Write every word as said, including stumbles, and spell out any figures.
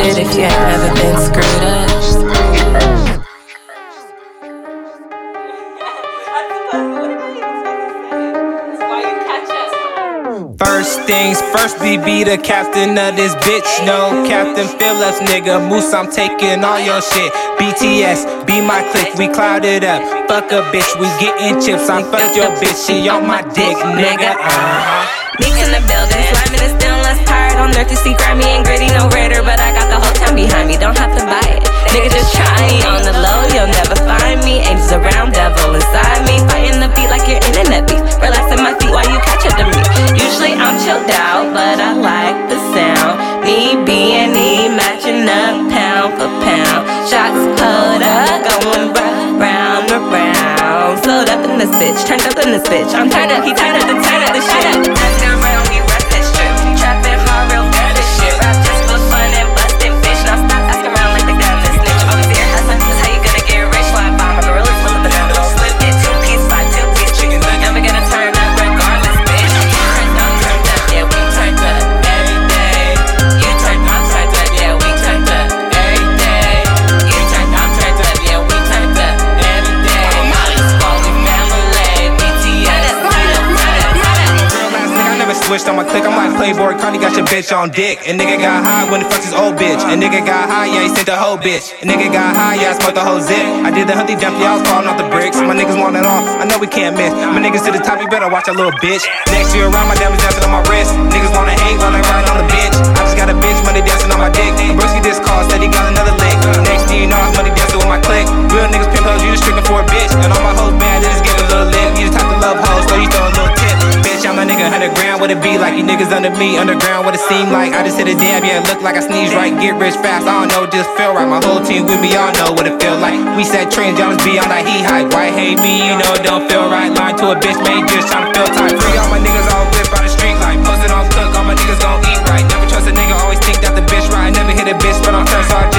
If you ain't never been screwed up. First things first, we be the captain of this bitch. No Captain Phillips, nigga Moose, I'm taking all your shit. B T S, be my clique, we clouded up. Fuck a bitch, we getting chips. I fucked your bitch, she on my dick, nigga. Uh-huh. Nicks in the building, slamming is still less tired on earth. You see grimy and gritty, no redder, but I got the whole town behind me. Don't have to buy it, nigga, just try. I ain't on the low, you'll never find me. Angels around, devil inside me, fighting the beat like you're in an epic. Relaxing my feet while you catch up to me. Usually I'm chilled out, but I like the sound. Me, B and E, matching up pound for pound. Shots pulled up, going round and round. Slowed up in this bitch, turned up in this bitch. I'm turned up, he turned up, the turn up, the shit up. On my click, I'm like Playboy Cardi, got your bitch on dick. And nigga got high when he fucked his old bitch. And nigga got high, yeah, he sent the whole bitch. And nigga got high, yeah, I smoked the whole zip. I did the Humpty Dumpty, I was falling off the bricks. My niggas want it all, I know we can't miss. My niggas to the top, you better watch that little bitch. Next year around, my diamonds dancing on my wrist. Niggas wanna hate while they riding on the bench. I just got a bitch, money dancing on my dick. Broski just called, said he got another lick. Next thing you know, I'm money dancing with my click. Real niggas pimp hoes, you just tricking for a bitch. And all my hoes bad, they just give a little lip. You just talk to love hoes, so you throw a little tip. Bitch, I'm a nigga underground, what it be like? You niggas under me, underground, what it seem like? I just hit a dab, yeah, look like I sneeze right. Get rich fast, I don't know, just feel right. My whole team with me, y'all know what it feel like. We set trends, y'all just be on that he hype. White hate me, you know it don't feel right. Lying to a bitch, man, just tryna feel tight. Free all my niggas all whip on the street like posted on cook, all my niggas gon' eat right. Never trust a nigga, always think that the bitch right. I never hit a bitch, but I'm first, so I just